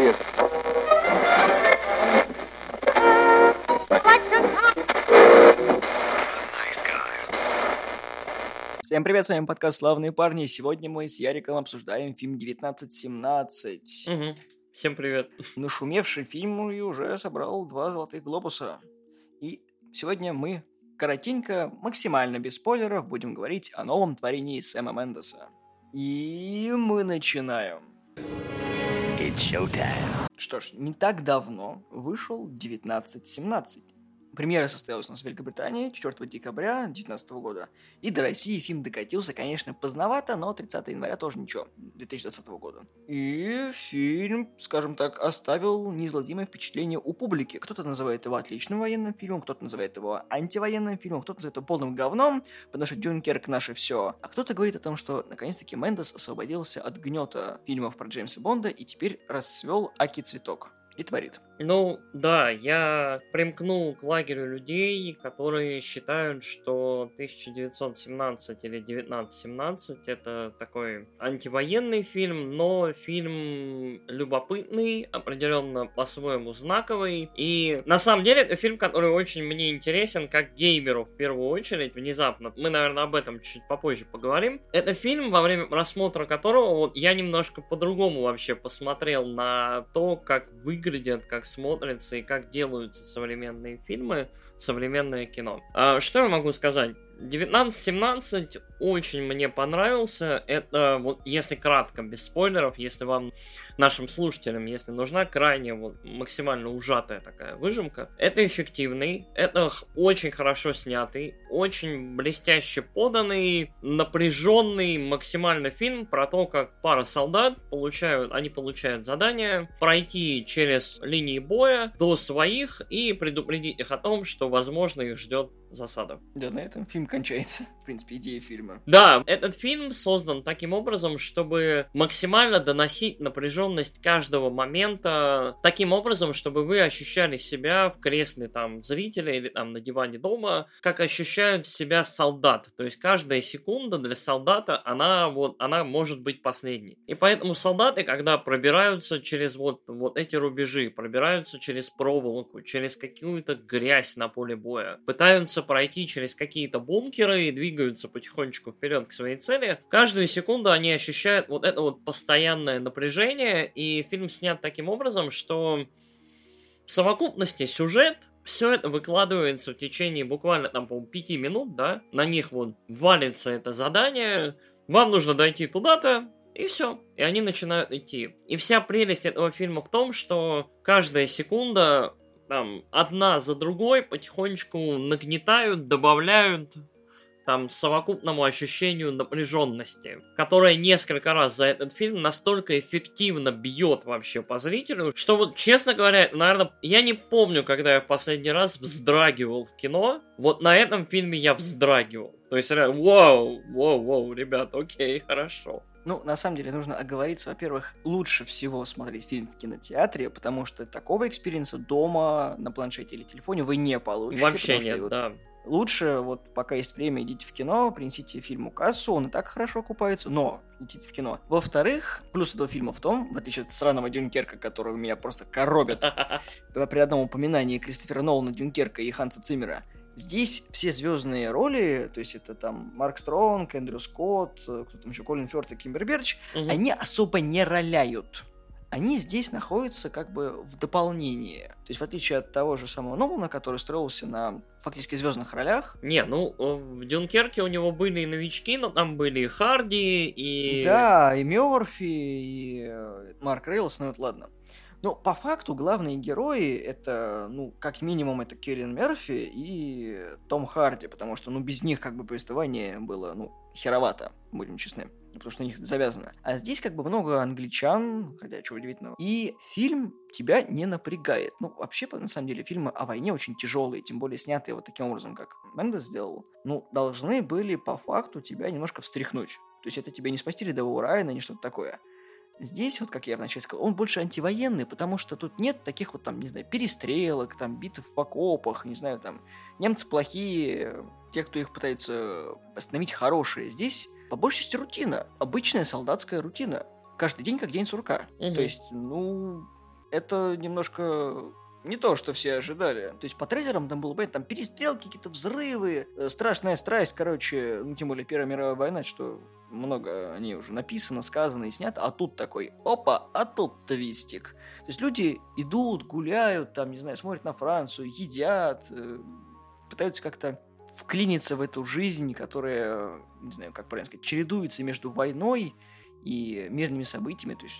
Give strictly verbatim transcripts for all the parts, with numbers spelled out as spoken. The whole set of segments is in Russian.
Лир. Всем привет, с вами подкаст «Славные парни». Сегодня мы с Яриком обсуждаем фильм «девятнадцать семнадцать». Угу. Всем привет. Нашумевший фильм и уже собрал два «Золотых глобуса». И сегодня мы коротенько, максимально без спойлеров, будем говорить о новом творении Сэма Мендеса. И мы начинаем. Что ж, не так давно вышел «девятнадцать семнадцать». Премьера состоялась у нас в Великобритании четвёртого декабря две тысячи девятнадцатого года. И до России фильм докатился, конечно, поздновато, но тридцатого января тоже ничего, две тысячи двадцатого года. И фильм, скажем так, оставил неизгладимое впечатление у публики. Кто-то называет его отличным военным фильмом, кто-то называет его антивоенным фильмом, кто-то называет его полным говном, потому что Дюнкерк — наше все. А кто-то говорит о том, что наконец-таки Мендес освободился от гнета фильмов про Джеймса Бонда и теперь расцвел аки-цветок. И творит. Ну, да, я примкнул к лагерю людей, которые считают, что тысяча девятьсот семнадцать или девятнадцать семнадцать это такой антивоенный фильм, но фильм любопытный, определенно по-своему знаковый. И на самом деле это фильм, который очень мне интересен как геймеру в первую очередь, внезапно. Мы, наверное, об этом чуть попозже поговорим. Это фильм, во время просмотра которого вот, я немножко по-другому вообще посмотрел на то, как выиграть как смотрятся и как делаются современные фильмы, современное кино. А, что я могу сказать? девятнадцать семнадцать очень мне понравился. Это вот, если кратко, без спойлеров, если вам, нашим слушателям, если нужна крайне вот, максимально ужатая такая выжимка. Это эффективный, это очень хорошо снятый, очень блестяще поданный, напряженный максимально фильм про то, как пара солдат получают, они получают задание пройти через линии боя до своих и предупредить их о том, что, возможно, их ждет засада. Да, на этом фильм кончается. В принципе, идея фильма. Да, этот фильм создан таким образом, чтобы максимально доносить напряженность каждого момента, таким образом, чтобы вы ощущали себя в кресле там зрителя или там на диване дома, как ощущают себя солдат. То есть каждая секунда для солдата, она вот, она может быть последней. И поэтому солдаты, когда пробираются через вот, вот эти рубежи, пробираются через проволоку, через какую-то грязь на поле боя, пытаются пройти через какие-то бункеры и двигаются потихонечку вперед к своей цели. Каждую секунду они ощущают вот это вот постоянное напряжение, и фильм снят таким образом, что в совокупности сюжет, все это выкладывается в течение буквально там, по-моему, пяти минут, да, на них вот валится это задание, вам нужно дойти туда-то, и все. И они начинают идти. И вся прелесть этого фильма в том, что каждая секунда там одна за другой потихонечку нагнетают, добавляют там совокупному ощущению напряженности, которая несколько раз за этот фильм настолько эффективно бьет вообще по зрителю, что вот, честно говоря, наверное, я не помню, когда я в последний раз вздрагивал в кино. Вот на этом фильме я вздрагивал. То есть, реально, вау, вау, вау, ребят, окей, хорошо. Ну, на самом деле, нужно оговориться, во-первых, лучше всего смотреть фильм в кинотеатре, потому что такого экспириенса дома, на планшете или телефоне вы не получите. Вообще нет, что, вот, да. Лучше, вот, пока есть время, идите в кино, принесите фильму кассу, он и так хорошо окупается, но идите в кино. Во-вторых, плюс этого фильма в том, в отличие от сраного Дюнкерка, который меня просто коробит при одном упоминании Кристофера Нолана, Дюнкерка и Ханса Циммера, здесь все звездные роли, то есть это там Марк Стронг, Эндрю Скотт, кто там еще, Колин Фёрт и Кимберберч, угу. Они особо не роляют. Они здесь находятся как бы в дополнении. То есть в отличие от того же самого Нолана, который строился на фактически звездных ролях. Не, ну в Дюнкерке у него были и новички, но там были и Харди, и... Да, и Мёрфи, и Марк Рейлс, ну вот ладно. Но по факту главные герои это, ну, как минимум, это Киллиан Мерфи и Том Харди, потому что, ну, без них как бы повествование было, ну, херовато, будем честны, потому что на них это завязано. А здесь как бы много англичан, хотя чего удивительного. И фильм тебя не напрягает. Ну, вообще, на самом деле, фильмы о войне очень тяжелые, тем более снятые вот таким образом, как Мендес сделал. Ну, должны были по факту тебя немножко встряхнуть. То есть это тебя не спасти рядового Райана, не что-то такое. Здесь, вот как я вначале сказал, он больше антивоенный, потому что тут нет таких вот там, не знаю, перестрелок, там, битв в окопах, не знаю, там, немцы плохие, те, кто их пытается остановить, хорошие. Здесь, по большей части, рутина, обычная солдатская рутина. Каждый день как день сурка. Угу. То есть, ну, это немножко не то, что все ожидали. То есть по трейлерам там было, понятно, там перестрелки, какие-то взрывы, страшная страсть, короче, ну, тем более Первая мировая война, что много о ней уже написано, сказано и снято, а тут такой, опа, а тут твистик. То есть люди идут, гуляют, там, не знаю, смотрят на Францию, едят, пытаются как-то вклиниться в эту жизнь, которая, не знаю, как правильно сказать, чередуется между войной и мирными событиями, то есть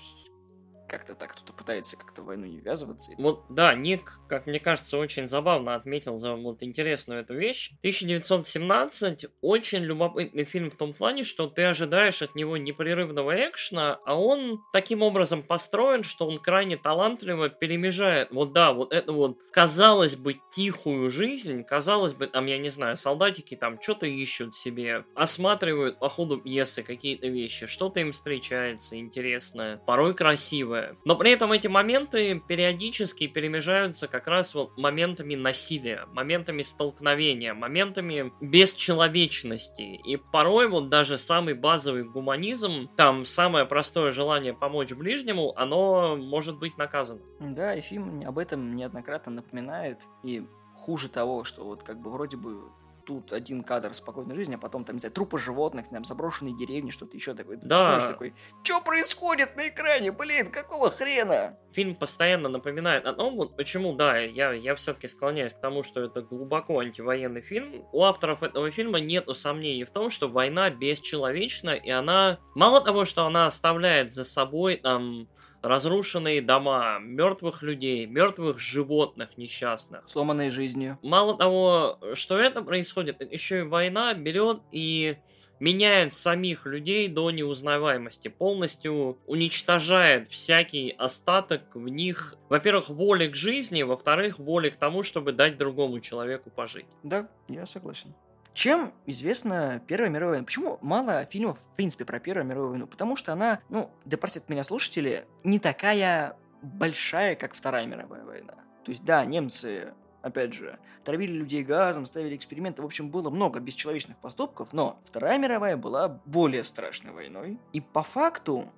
как-то так кто-то пытается как-то в войну не ввязываться. Вот, да, Ник, как мне кажется, очень забавно отметил за вот интересную эту вещь. тысяча девятьсот семнадцать очень любопытный фильм в том плане, что ты ожидаешь от него непрерывного экшена, а он таким образом построен, что он крайне талантливо перемежает. Вот да, вот это вот, казалось бы, тихую жизнь, казалось бы, там, я не знаю, солдатики там что-то ищут себе, осматривают по ходу пьесы какие-то вещи, что-то им встречается интересное, порой красивое. Но при этом эти моменты периодически перемежаются как раз вот моментами насилия, моментами столкновения, моментами бесчеловечности. И порой вот даже самый базовый гуманизм, там самое простое желание помочь ближнему, оно может быть наказано. Да, и фильм об этом неоднократно напоминает. И хуже того, что вот как бы вроде бы тут один кадр спокойной жизни, а потом там, не знаю, трупы животных, там, заброшенные деревни, что-то еще такое. Да. Ты такой, что происходит на экране, блин, какого хрена? Фильм постоянно напоминает о том, вот почему, да, я, я все-таки склоняюсь к тому, что это глубоко антивоенный фильм. У авторов этого фильма нету сомнений в том, что война бесчеловечна, и она, мало того, что она оставляет за собой, там, разрушенные дома, мертвых людей, мертвых животных несчастных. Сломанные жизни. Мало того, что это происходит, еще и война берет и меняет самих людей до неузнаваемости, полностью уничтожает всякий остаток в них, во-первых, воли к жизни, во-вторых, воли к тому, чтобы дать другому человеку пожить. Да, я согласен. Чем известна Первая мировая война? Почему мало фильмов, в принципе, про Первую мировую войну? Потому что она, ну, да простят меня слушатели, не такая большая, как Вторая мировая война. То есть, да, немцы, опять же, травили людей газом, ставили эксперименты. В общем, было много бесчеловечных поступков, но Вторая мировая была более страшной войной. И по факту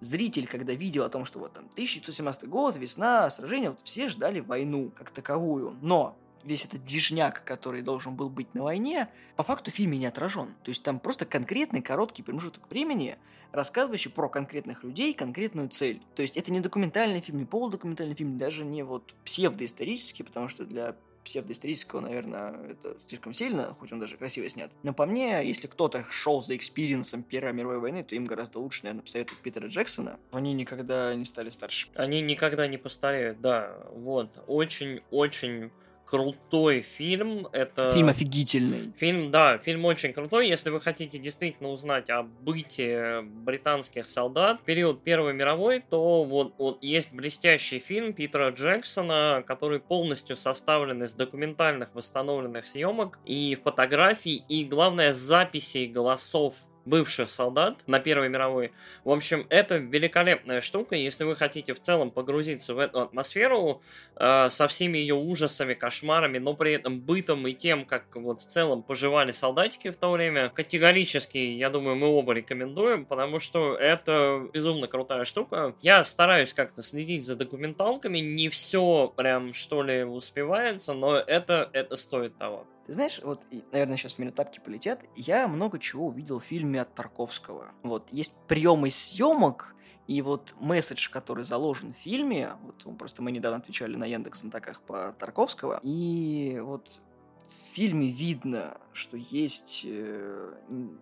зритель, когда видел о том, что вот там тысяча девятьсот семнадцатый год, весна, сражение, вот все ждали войну как таковую. Но весь этот движняк, который должен был быть на войне, по факту в фильме не отражен. То есть там просто конкретный короткий промежуток времени, рассказывающий про конкретных людей, конкретную цель. То есть это не документальный фильм, не полудокументальный фильм, даже не вот псевдоисторический, потому что для псевдоисторического, наверное, это слишком сильно, хоть он даже красиво снят. Но по мне, если кто-то шел за экспириенсом Первой мировой войны, то им гораздо лучше, наверное, посоветовать Питера Джексона. Они никогда не стали старше. Они никогда не постареют, да. Вот. Очень-очень крутой фильм. Это... Фильм офигительный. Фильм, да, фильм очень крутой. Если вы хотите действительно узнать о бытии британских солдат в период Первой мировой, то вот, вот есть блестящий фильм Питера Джексона, который полностью составлен из документальных восстановленных съемок и фотографий, и, главное, записей голосов бывших солдат на Первой мировой. В общем, это великолепная штука. Если вы хотите в целом погрузиться в эту атмосферу э, со всеми ее ужасами, кошмарами, но при этом бытом и тем, как вот в целом поживали солдатики в то время, категорически, я думаю, мы оба рекомендуем, потому что это безумно крутая штука. Я стараюсь как-то следить за документалками, не все прям что ли успевается, но это, это стоит того. Ты знаешь, вот, наверное, сейчас в меня тапки полетят, я много чего увидел в фильме от Тарковского. Вот, есть приемы съемок, и вот месседж, который заложен в фильме, вот просто мы недавно отвечали на Яндекс.Знатоках по Тарковского, и вот в фильме видно, что есть э,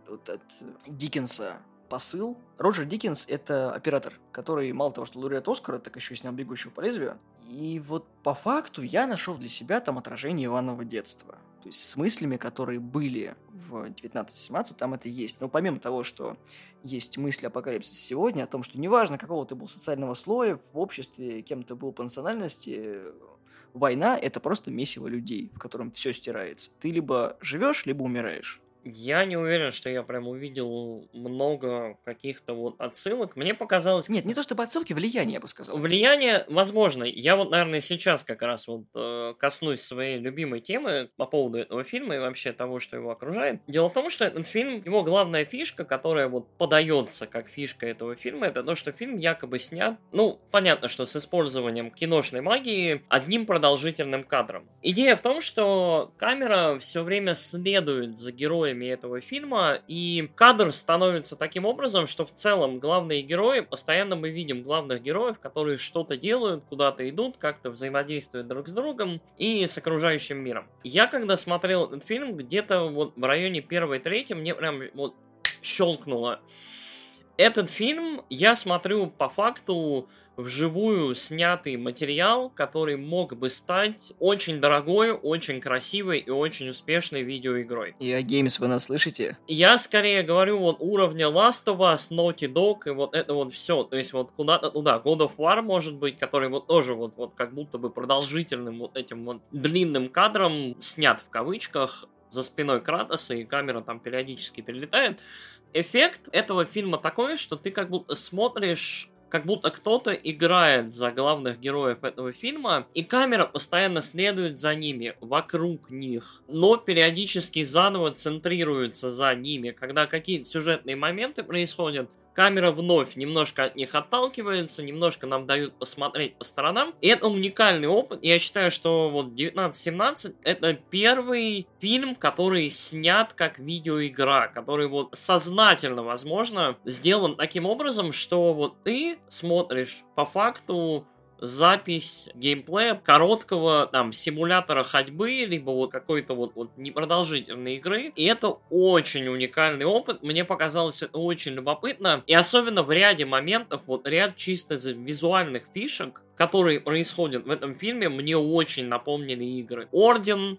вот от Диккенса посыл. Роджер Диккенс — это оператор, который мало того, что лауреат Оскара, так еще и снял «Бегущего по лезвию». И вот по факту я нашел для себя там отражение Иванова детства. То есть с мыслями, которые были в девятнадцать семнадцать, там это есть. Но помимо того, что есть мысли апокалипсиса сегодня, о том, что неважно, какого ты был социального слоя в обществе, кем ты был по национальности, война — это просто месиво людей, в котором все стирается. Ты либо живешь, либо умираешь. Я не уверен, что я прям увидел много каких-то вот отсылок. Мне показалось... Нет, не то чтобы отсылки, влияние, я бы сказал. Влияние, возможно. Я вот, наверное, сейчас как раз вот э, коснусь своей любимой темы по поводу этого фильма и вообще того, что его окружает. Дело в том, что этот фильм, его главная фишка, которая вот подается как фишка этого фильма, это то, что фильм якобы снят, ну, понятно, что с использованием киношной магии одним продолжительным кадром. Идея в том, что камера все время следует за героем этого фильма, и кадр становится таким образом, что в целом главные герои, постоянно мы видим главных героев, которые что-то делают, куда-то идут, как-то взаимодействуют друг с другом и с окружающим миром. Я когда смотрел этот фильм, где-то вот в районе первой трети мне прям вот щелкнуло. Этот фильм я смотрю по факту вживую снятый материал, который мог бы стать очень дорогой, очень красивой и очень успешной видеоигрой. И о Games вы нас слышите? Я скорее говорю вот уровня Last of Us, Naughty Dog и вот это вот все. То есть вот куда-то туда. God of War, может быть, который вот тоже вот, вот как будто бы продолжительным вот этим вот длинным кадром снят в кавычках за спиной Кратоса, и камера там периодически перелетает. Эффект этого фильма такой, что ты как будто смотришь... Как будто кто-то играет за главных героев этого фильма, и камера постоянно следует за ними, вокруг них, но периодически заново центрируется за ними. Когда какие-то сюжетные моменты происходят, камера вновь немножко от них отталкивается, немножко нам дают посмотреть по сторонам. И это уникальный опыт. Я считаю, что вот девятнадцать семнадцать это первый фильм, который снят как видеоигра, который вот сознательно, возможно, сделан таким образом, что вот ты смотришь по факту запись геймплея короткого там симулятора ходьбы, либо вот какой-то вот, вот непродолжительной игры. И это очень уникальный опыт. Мне показалось это очень любопытно. И особенно в ряде моментов, вот ряд чисто визуальных фишек, которые происходят в этом фильме, мне очень напомнили игры. Орден,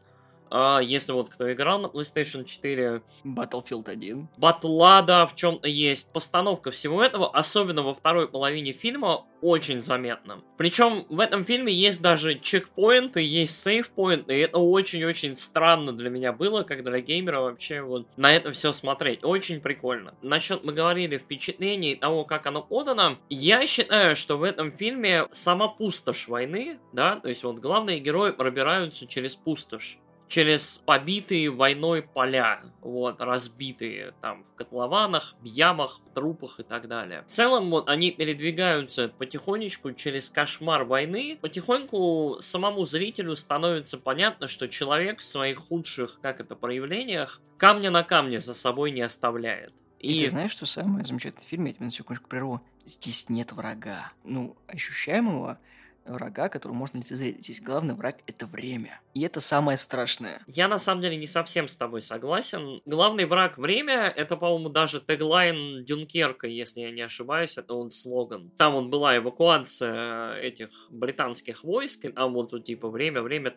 если вот кто играл на PlayStation четыре, Battlefield один, Батлада в чем-то есть. Постановка всего этого, особенно во второй половине фильма, очень заметна. Причем в этом фильме есть даже чекпоинты, есть сейвпоинты, и это очень-очень странно для меня было, как для геймера вообще вот на это все смотреть. Очень прикольно. Насчет, мы говорили, впечатлений того, как оно подано, я считаю, что в этом фильме сама пустошь войны, да, то есть вот главные герои пробираются через пустошь, через побитые войной поля, вот, разбитые там в котлованах, в ямах, в трупах и так далее. В целом, вот, они передвигаются потихонечку через кошмар войны. Потихоньку самому зрителю становится понятно, что человек в своих худших, как это, проявлениях камня на камне за собой не оставляет. И, и ты знаешь, что самое замечательное в фильме, я тебе на секундочку прерву, здесь нет врага, ну, ощущаемого, врага, которого можно лицезреть. Здесь главный враг — это время. И это самое страшное. Я, на самом деле, не совсем с тобой согласен. Главный враг — время — это, по-моему, даже теглайн Дюнкерка, если я не ошибаюсь, это он слоган. Там вот была эвакуация этих британских войск, и там вот тут типа время, время,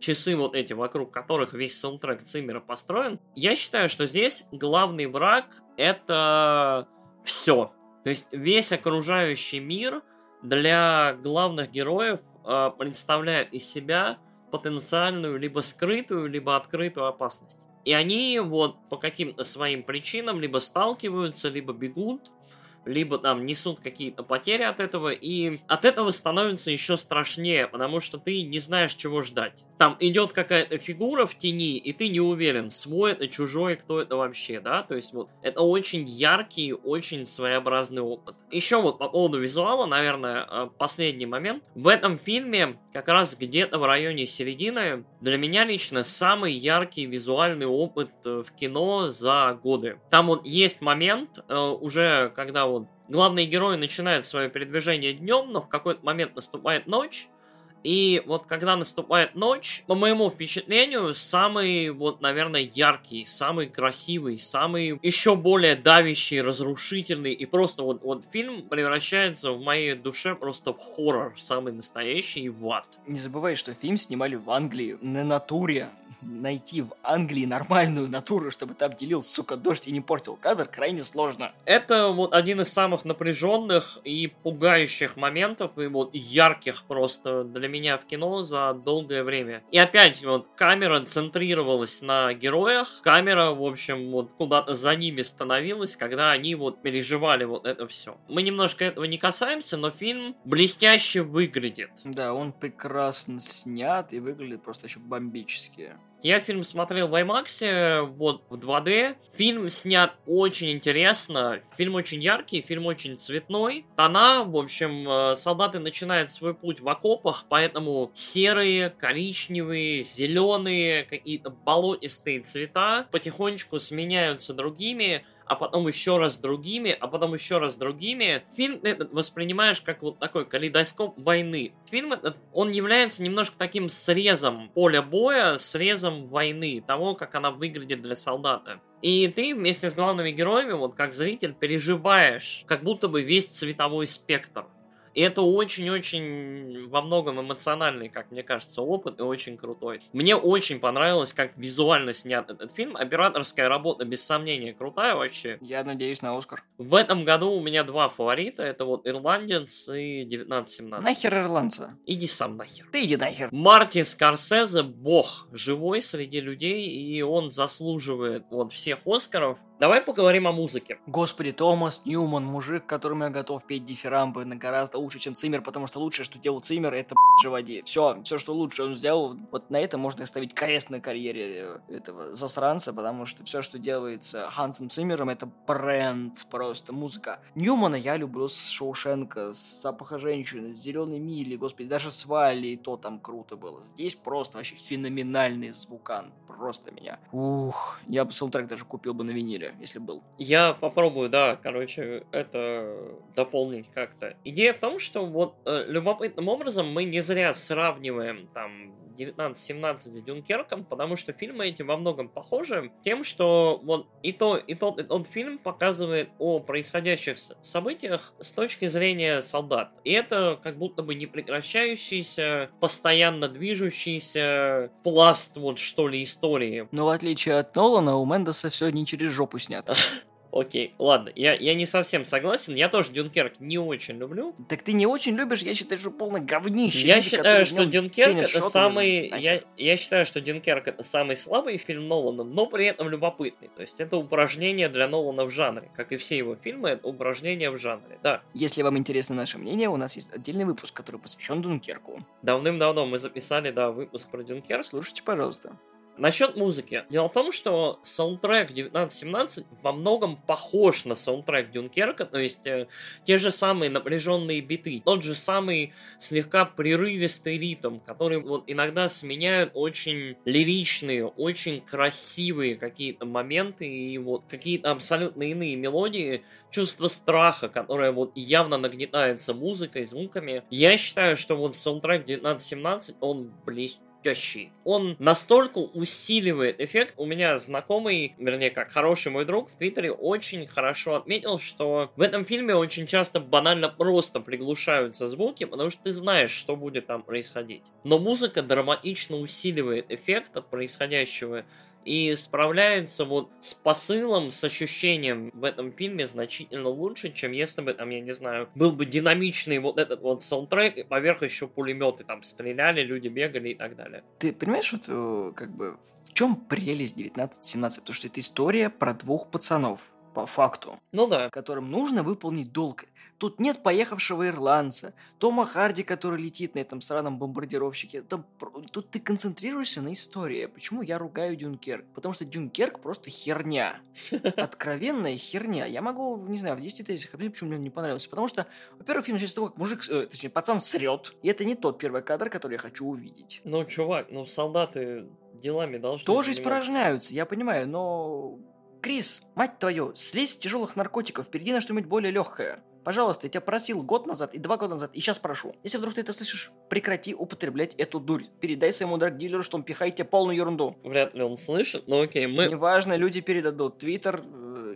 часы вот эти, вокруг которых весь саундтрек Циммера построен. Я считаю, что здесь главный враг — это все. То есть весь окружающий мир для главных героев э, представляет из себя потенциальную либо скрытую, либо открытую опасность. И они вот по каким-то своим причинам либо сталкиваются, либо бегут, либо там несут какие-то потери от этого, и от этого становится еще страшнее, потому что ты не знаешь, чего ждать. Там идет какая-то фигура в тени, и ты не уверен, свой это, чужой, кто это вообще, да, то есть вот это очень яркий, очень своеобразный опыт. Еще вот по поводу визуала, наверное, последний момент. В этом фильме как раз где-то в районе середины для меня лично самый яркий визуальный опыт в кино за годы. Там вот есть момент, уже когда вот главные герои начинают свое передвижение днем, но в какой-то момент наступает ночь. И вот когда наступает ночь, по моему впечатлению, самый, вот, наверное, яркий, самый красивый, самый еще более давящий, разрушительный. И просто вот, вот фильм превращается в моей душе просто в хоррор, самый настоящий, и в ад. Не забывай, что фильм снимали в Англии, на натуре. найти в Англии нормальную натуру, чтобы там делил, сука, дождь и не портил кадр, крайне сложно. Это вот один из самых напряженных и пугающих моментов, и вот ярких просто для меня в кино за долгое время. И опять вот камера центрировалась на героях, камера, в общем, вот куда-то за ними становилась, когда они вот переживали вот это все. Мы немножко этого не касаемся, но фильм блестяще выглядит. Да, он прекрасно снят и выглядит просто еще бомбически. Я фильм смотрел в IMAX, вот в два дэ. Фильм снят очень интересно. Фильм очень яркий, фильм очень цветной. Тона, в общем, солдаты начинают свой путь в окопах, поэтому серые, коричневые, зеленые, какие-то болотистые цвета потихонечку сменяются другими, а потом еще раз другими, а потом еще раз другими. Фильм этот воспринимаешь как вот такой калейдоскоп войны. Фильм этот, он является немножко таким срезом поля боя, срезом войны, того, как она выглядит для солдата. И ты вместе с главными героями, вот как зритель, переживаешь как будто бы весь цветовой спектр. И это очень-очень во многом эмоциональный, как мне кажется, опыт и очень крутой. Мне очень понравилось, как визуально снят этот фильм. Операторская работа, без сомнения, крутая вообще. Я надеюсь на Оскар. В этом году у меня два фаворита. Это вот «Ирландец» и девятнадцать семнадцать. Нахер «Ирландца»? Иди сам нахер. Ты иди нахер. Мартин Скорсезе — бог живой среди людей, и он заслуживает вот всех Оскаров. Давай поговорим о музыке. Господи, Томас Ньюман, мужик, которому я готов петь дифирамбы на гораздо лучше, чем Циммер, потому что лучшее, что делал Циммер, это б***ь живоди. Все, все, что лучше он сделал, вот на этом можно ставить крест на карьере этого засранца, потому что все, что делается Хансом Циммером, это бренд просто, музыка. Ньюмана я люблю с Шоушенка, с Запаха женщины, с Зеленой мили, господи, даже с Валли, и то там круто было. Здесь просто вообще феноменальный звукан, просто меня. Ух, я бы саундтрек даже купил бы на виниле, если был. Я попробую, да, короче, это дополнить как-то. Идея в том, что вот э, любопытным образом мы не зря сравниваем там девятнадцать семнадцать с Дюнкерком, потому что фильмы эти во многом похожи тем, что вот и то, и тот, и тот фильм показывает о происходящих событиях с точки зрения солдат. И это как будто бы непрекращающийся, постоянно движущийся пласт вот что ли истории. Но в отличие от Нолана, у Мендеса все не через жопу снято. Окей, ладно, я, я не совсем согласен, я тоже Дюнкерк не очень люблю. Так ты не очень любишь, я считаю, что полное говнище. Я, люди, считаю, что Дюнкерк это самый, я, я считаю, что Дюнкерк это самый слабый фильм Нолана, но при этом любопытный. То есть это упражнение для Нолана в жанре, как и все его фильмы, это упражнение в жанре, да. Если вам интересно наше мнение, у нас есть отдельный выпуск, который посвящен Дюнкерку. Давным-давно мы записали, да, выпуск про Дюнкерк. Слушайте, пожалуйста. Насчет музыки. Дело в том, что саундтрек девятнадцать семнадцать во многом похож на саундтрек Дюнкерка, то есть э, те же самые напряженные биты, тот же самый слегка прерывистый ритм, который вот иногда сменяют очень лиричные, очень красивые какие-то моменты и вот какие-то абсолютно иные мелодии, чувство страха, которое вот явно нагнетается музыкой, звуками. Я считаю, что вот саундтрек девятнадцать семнадцать, он блестящий. Он настолько усиливает эффект. У меня знакомый, вернее, как хороший мой друг в Твиттере очень хорошо отметил, что в этом фильме очень часто банально просто приглушаются звуки, потому что ты знаешь, что будет там происходить. Но музыка драматично усиливает эффект от происходящего и справляется вот с посылом, с ощущением в этом фильме значительно лучше, чем если бы, там, я не знаю, был бы динамичный вот этот вот саундтрек, и поверх еще пулеметы там стреляли, люди бегали и так далее. Ты понимаешь, вот как бы в чем прелесть девятнадцать семнадцать? Потому что это история про двух пацанов. По факту. Ну да. Которым нужно выполнить долг. Тут нет поехавшего ирландца, Тома Харди, который летит на этом сраном бомбардировщике. Там, тут ты концентрируешься на истории. Почему я ругаю Дюнкерк? Потому что Дюнкерк просто херня. Откровенная херня. Я могу, не знаю, в десяти тезисах объяснить, почему мне он не понравился. Потому что, во-первых, фильм начинается с того, как мужик, э, точнее, пацан срет. И это не тот первый кадр, который я хочу увидеть. Ну, чувак, ну солдаты делами должны тоже заниматься. Испражняются, я понимаю, но... Крис, мать твою, слезь с тяжелых наркотиков, перейди на что-нибудь более легкое. Пожалуйста, я тебя просил год назад и два года назад, и сейчас прошу. Если вдруг ты это слышишь, прекрати употреблять эту дурь. Передай своему драг-дилеру, что он пихает тебе полную ерунду. Вряд ли он слышит, но окей, мы... Неважно, люди передадут. Твиттер,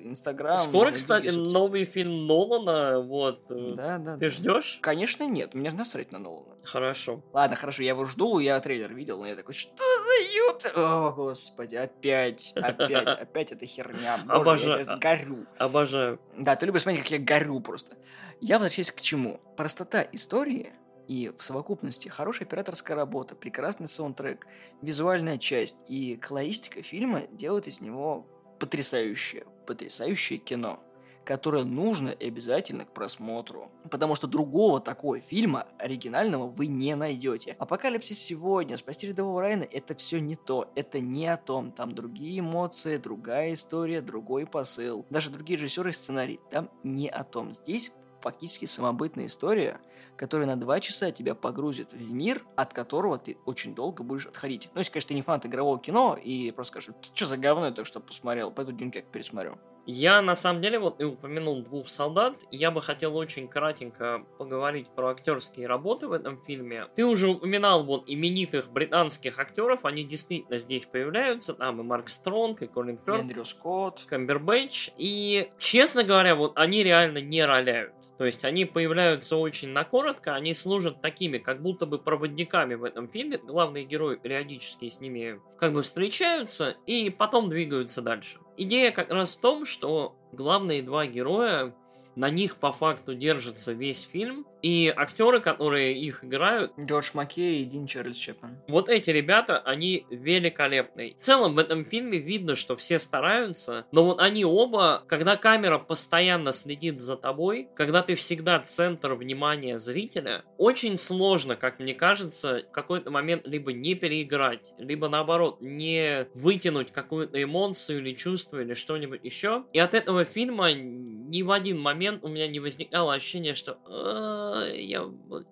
Инстаграм. Скоро, кстати, новый фильм Нолана, вот. Да, да. Ты да. ждешь? Конечно, нет. Мне насрать на Нолана. Хорошо. Ладно, хорошо, я его жду, я трейлер видел, но я такой, что за ёпта? О, господи, опять, опять, опять эта херня. Обожаю. Я сейчас горю. Обожаю. Да, ты любишь смотреть, как я горю просто. Я возвращаюсь к чему? Простота истории... И в совокупности хорошая операторская работа, прекрасный саундтрек, визуальная часть и колористика фильма делают из него потрясающее, потрясающее кино, которое нужно и обязательно к просмотру. Потому что другого такого фильма, оригинального, вы не найдете. «Апокалипсис сегодня», «Спасти рядового Райана» — это все не то, это не о том. Там другие эмоции, другая история, другой посыл. Даже другие режиссеры и сценарий там не о том. Здесь фактически самобытная история, который на два часа тебя погрузит в мир, от которого ты очень долго будешь отходить. Ну, если, конечно, ты не фанат игрового кино, и просто скажешь, что за говно я только что посмотрел, пойду Дюнкерк пересмотрю. Я, на самом деле, вот и упомянул «Двух солдат». Я бы хотел очень кратенько поговорить про актерские работы в этом фильме. Ты уже упоминал вот именитых британских актеров, они действительно здесь появляются. Там и Марк Стронг, и Колин Фёрт, Эндрю Скотт, Камбербэтч. И, честно говоря, вот они реально не роляют. То есть они появляются очень накоротко, они служат такими, как будто бы проводниками в этом фильме. Главные герои периодически с ними как бы встречаются и потом двигаются дальше. Идея как раз в том, что главные два героя, на них по факту держится весь фильм. И актеры, которые их играют... Джордж Маккей и Дин Чарльз Чепмен. Вот эти ребята, они великолепные. В целом в этом фильме видно, что все стараются, но вот они оба, когда камера постоянно следит за тобой, когда ты всегда центр внимания зрителя, очень сложно, как мне кажется, в какой-то момент либо не переиграть, либо наоборот не вытянуть какую-то эмоцию или чувство или что-нибудь еще. И от этого фильма ни в один момент у меня не возникало ощущения, что я,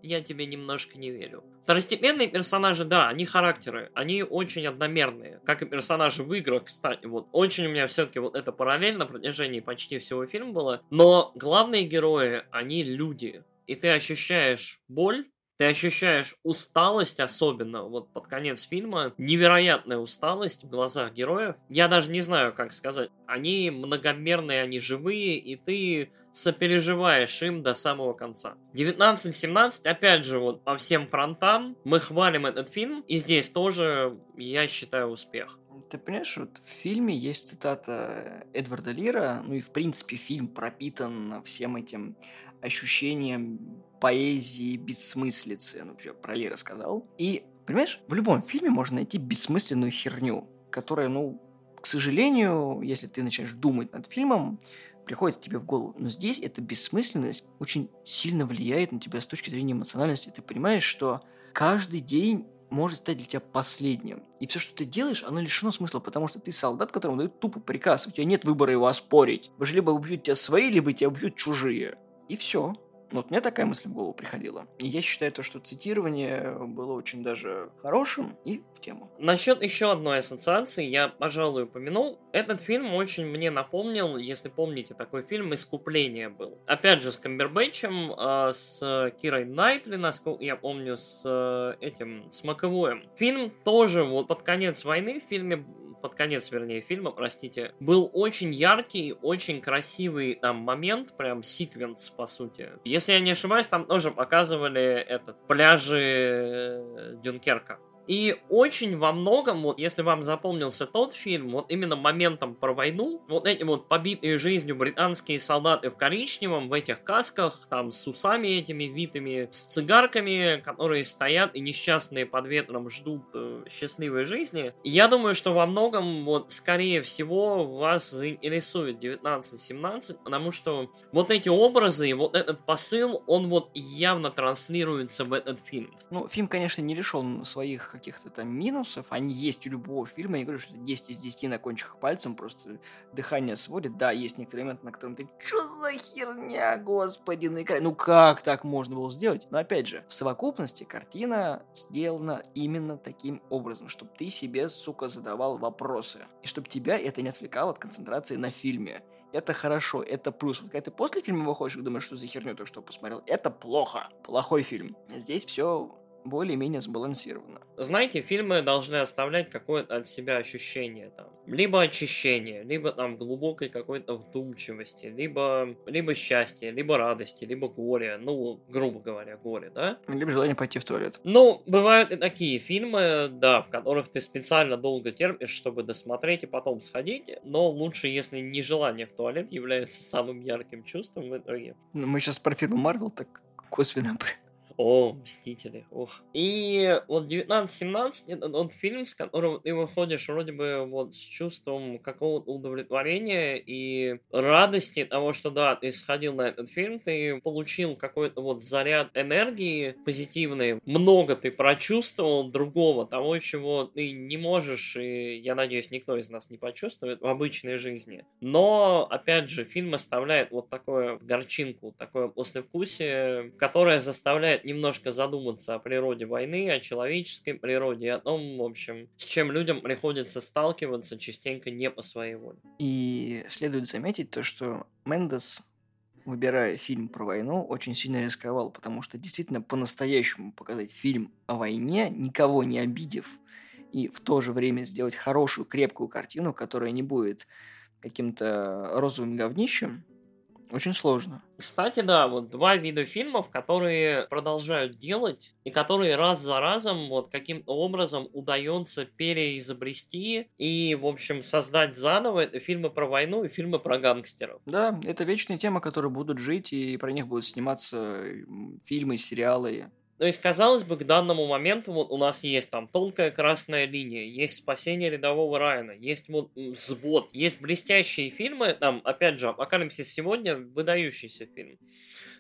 я тебе немножко не верю. Второстепенные персонажи, да, они характеры, они очень одномерные, как и персонажи в играх, кстати, вот, очень у меня все-таки вот это параллель на протяжении почти всего фильма было, но главные герои, они люди, и ты ощущаешь боль, ты ощущаешь усталость, особенно вот под конец фильма, невероятная усталость в глазах героев, я даже не знаю, как сказать, они многомерные, они живые, и ты... сопереживаешь им до самого конца. девятнадцать семнадцать, опять же, вот по всем фронтам мы хвалим этот фильм, и здесь тоже, я считаю, успех. Ты понимаешь, вот в фильме есть цитата Эдварда Лира, ну и в принципе фильм пропитан всем этим ощущением поэзии, бессмыслицы, ну вообще про Лира сказал. И, понимаешь, в любом фильме можно найти бессмысленную херню, которая, ну, к сожалению, если ты начинаешь думать над фильмом, приходит тебе в голову. Но здесь эта бессмысленность очень сильно влияет на тебя с точки зрения эмоциональности. Ты понимаешь, что каждый день может стать для тебя последним. И все, что ты делаешь, оно лишено смысла, потому что ты солдат, которому дают тупо приказ. У тебя нет выбора его оспорить. Потому что либо убьют тебя свои, либо тебя убьют чужие. И все. Вот мне такая мысль в голову приходила. И я считаю то, что цитирование было очень даже хорошим и в тему. Насчет еще одной ассоциации я, пожалуй, упомянул. Этот фильм очень мне напомнил, если помните, такой фильм «Искупление» был. Опять же, с Камбербэтчем, с Кирой Найтли, насколько я помню, с этим, с Маковоем. Фильм тоже вот под конец войны, в фильме... под конец, вернее, фильма, простите, был очень яркий, очень красивый там момент, прям секвенс, по сути. Если я не ошибаюсь, там тоже показывали этот, пляжи Дюнкерка. И очень во многом, вот если вам запомнился тот фильм, вот именно моментом про войну, вот эти вот побитые жизнью британские солдаты в коричневом, в этих касках, там с усами этими витыми, с цигарками, которые стоят и несчастные под ветром ждут э, счастливой жизни. И я думаю, что во многом, вот скорее всего, вас заинтересует девятнадцать семнадцать, потому что вот эти образы, вот этот посыл, он вот явно транслируется в этот фильм. Ну, фильм, конечно, не лишен своих каких-то там минусов, они есть у любого фильма, я не говорю, что десять из десяти на кончиках пальцем, просто дыхание сводит, да, есть некоторые моменты, на котором ты, что за херня, господи, на экране, ну как так можно было сделать, но опять же, в совокупности картина сделана именно таким образом, чтобы ты себе, сука, задавал вопросы, и чтобы тебя это не отвлекало от концентрации на фильме. Это хорошо, это плюс. Вот когда ты после фильма выходишь и думаешь, что за херню только что посмотрел, это плохо, плохой фильм. Здесь все более-менее сбалансировано. Знаете, фильмы должны оставлять какое-то от себя ощущение, там, либо очищение, либо там глубокой какой-то вдумчивости, либо, либо счастья, либо радости, либо горя, ну, грубо говоря, горе, да? Либо желание пойти в туалет. Ну, бывают и такие фильмы, да, в которых ты специально долго терпишь, чтобы досмотреть и потом сходить, но лучше, если нежелание в туалет является самым ярким чувством в итоге. Ну, мы сейчас про фильмы Марвел так косвенно... О, Мстители, ох. И вот девятнадцать семнадцать это тот фильм, с которого ты выходишь вроде бы вот с чувством какого-то удовлетворения и радости того, что да, ты сходил на этот фильм, ты получил какой-то вот заряд энергии позитивной, много ты прочувствовал другого, того, чего ты не можешь, и я надеюсь, никто из нас не почувствует в обычной жизни. Но, опять же, фильм оставляет вот такую горчинку, такое послевкусие, которое заставляет немножко задуматься о природе войны, о человеческой природе, о том, в общем, с чем людям приходится сталкиваться частенько не по своей воле. И следует заметить то, что Мендес, выбирая фильм про войну, очень сильно рисковал, потому что действительно по-настоящему показать фильм о войне, никого не обидев, и в то же время сделать хорошую, крепкую картину, которая не будет каким-то розовым говнищем, очень сложно. Кстати, да, вот два вида фильмов, которые продолжают делать, и которые раз за разом вот каким-то образом удается переизобрести и, в общем, создать заново фильмы про войну и фильмы про гангстеров. Да, это вечные темы, которые будут жить, и про них будут сниматься фильмы, сериалы. То есть, казалось бы, к данному моменту вот у нас есть там тонкая красная линия, есть спасение рядового Райана, есть вот взвод, есть блестящие фильмы, там, опять же, «Апокалипсис сегодня» выдающийся фильм.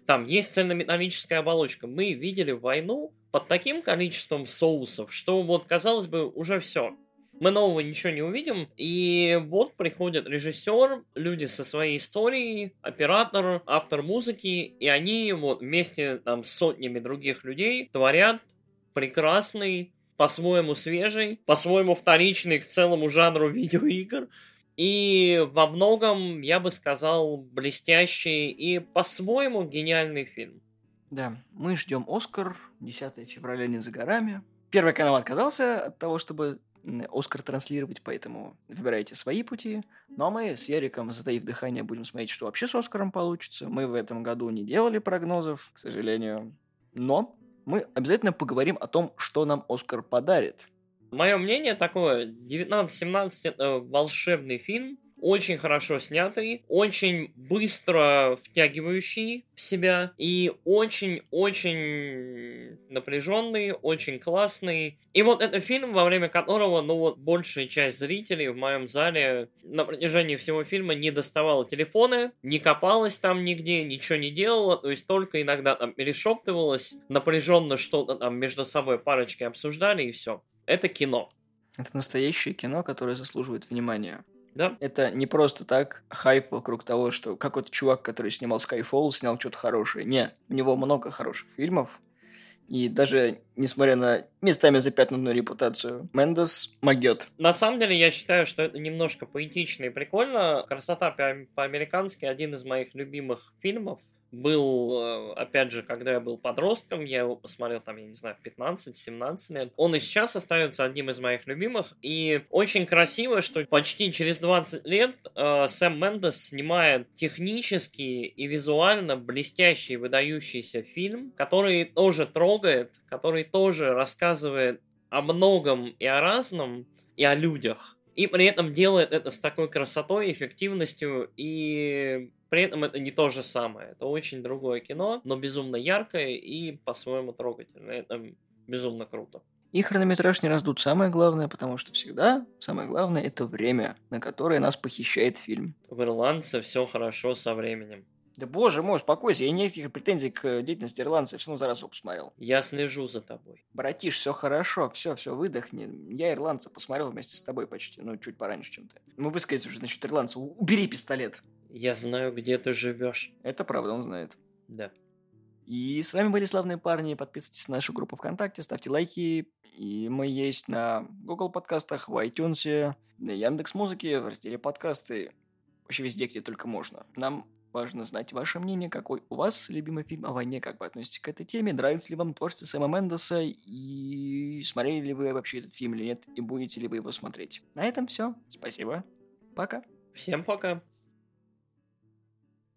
Там есть цельнометаллическая оболочка. Мы видели войну под таким количеством соусов, что вот, казалось бы, уже все. Мы нового ничего не увидим, и вот приходит режиссер, люди со своей историей, оператор, автор музыки, и они вот вместе там, с сотнями других людей творят прекрасный, по-своему свежий, по-своему вторичный к целому жанру видеоигр, и во многом, я бы сказал, блестящий и по-своему гениальный фильм. Да, мы ждем «Оскар», десятого февраля не за горами. Первый канал отказался от того, чтобы «Оскар» транслировать, поэтому выбирайте свои пути. Ну а мы с Яриком, затаив дыхание, будем смотреть, что вообще с «Оскаром» получится. Мы в этом году не делали прогнозов, к сожалению. Но мы обязательно поговорим о том, что нам «Оскар» подарит. Мое мнение такое, девятнадцать семнадцать это волшебный фильм, очень хорошо снятый, очень быстро втягивающий в себя и очень-очень напряженный, очень классный. И вот это фильм, во время которого, ну вот, большая часть зрителей в моем зале на протяжении всего фильма не доставала телефона, не копалась там нигде, ничего не делала, то есть только иногда там перешептывалась, напряженно что-то там между собой парочки обсуждали, и все. Это кино. Это настоящее кино, которое заслуживает внимания. Да. Это не просто так хайп вокруг того, что какой-то чувак, который снимал Skyfall, снял что-то хорошее. Не, у него много хороших фильмов. И даже несмотря на местами запятнанную репутацию, Мендес могёт. На самом деле, я считаю, что это немножко поэтично и прикольно. «Красота по-американски» один из моих любимых фильмов. Был, опять же, когда я был подростком, я его посмотрел там, я не знаю, пятнадцать-семнадцать лет. Он и сейчас остается одним из моих любимых. И очень красиво, что почти через двадцать лет э, Сэм Мендес снимает технически и визуально блестящий, выдающийся фильм, который тоже трогает, который тоже рассказывает о многом и о разном, и о людях. И при этом делает это с такой красотой, эффективностью, и при этом это не то же самое. Это очень другое кино, но безумно яркое и по-своему трогательное. Это безумно круто. И хронометраж не раздут самое главное, потому что всегда самое главное – это время, на которое нас похищает фильм. В «Ирландце» все хорошо со временем. Да боже мой, успокойся, я никаких претензий к деятельности ирландца, я все равно за раз его посмотрел. Я слежу за тобой. Братиш, все хорошо, все, все, выдохни. Я ирландца посмотрел вместе с тобой почти, ну, чуть пораньше, чем ты. Мы высказались уже насчет ирландца, убери пистолет. Я знаю, где ты живешь. Это правда, он знает. Да. И с вами были славные парни, подписывайтесь на нашу группу ВКонтакте, ставьте лайки. И мы есть на Google подкастах, в iTunes, на Яндекс.Музыке, в разделе подкасты. Вообще везде, где только можно. Нам Важно знать ваше мнение, какой у вас любимый фильм о войне, как вы относитесь к этой теме, нравится ли вам творчество Сэма Мендеса, и смотрели ли вы вообще этот фильм или нет, и будете ли вы его смотреть. На этом все. Спасибо. Пока. Всем пока.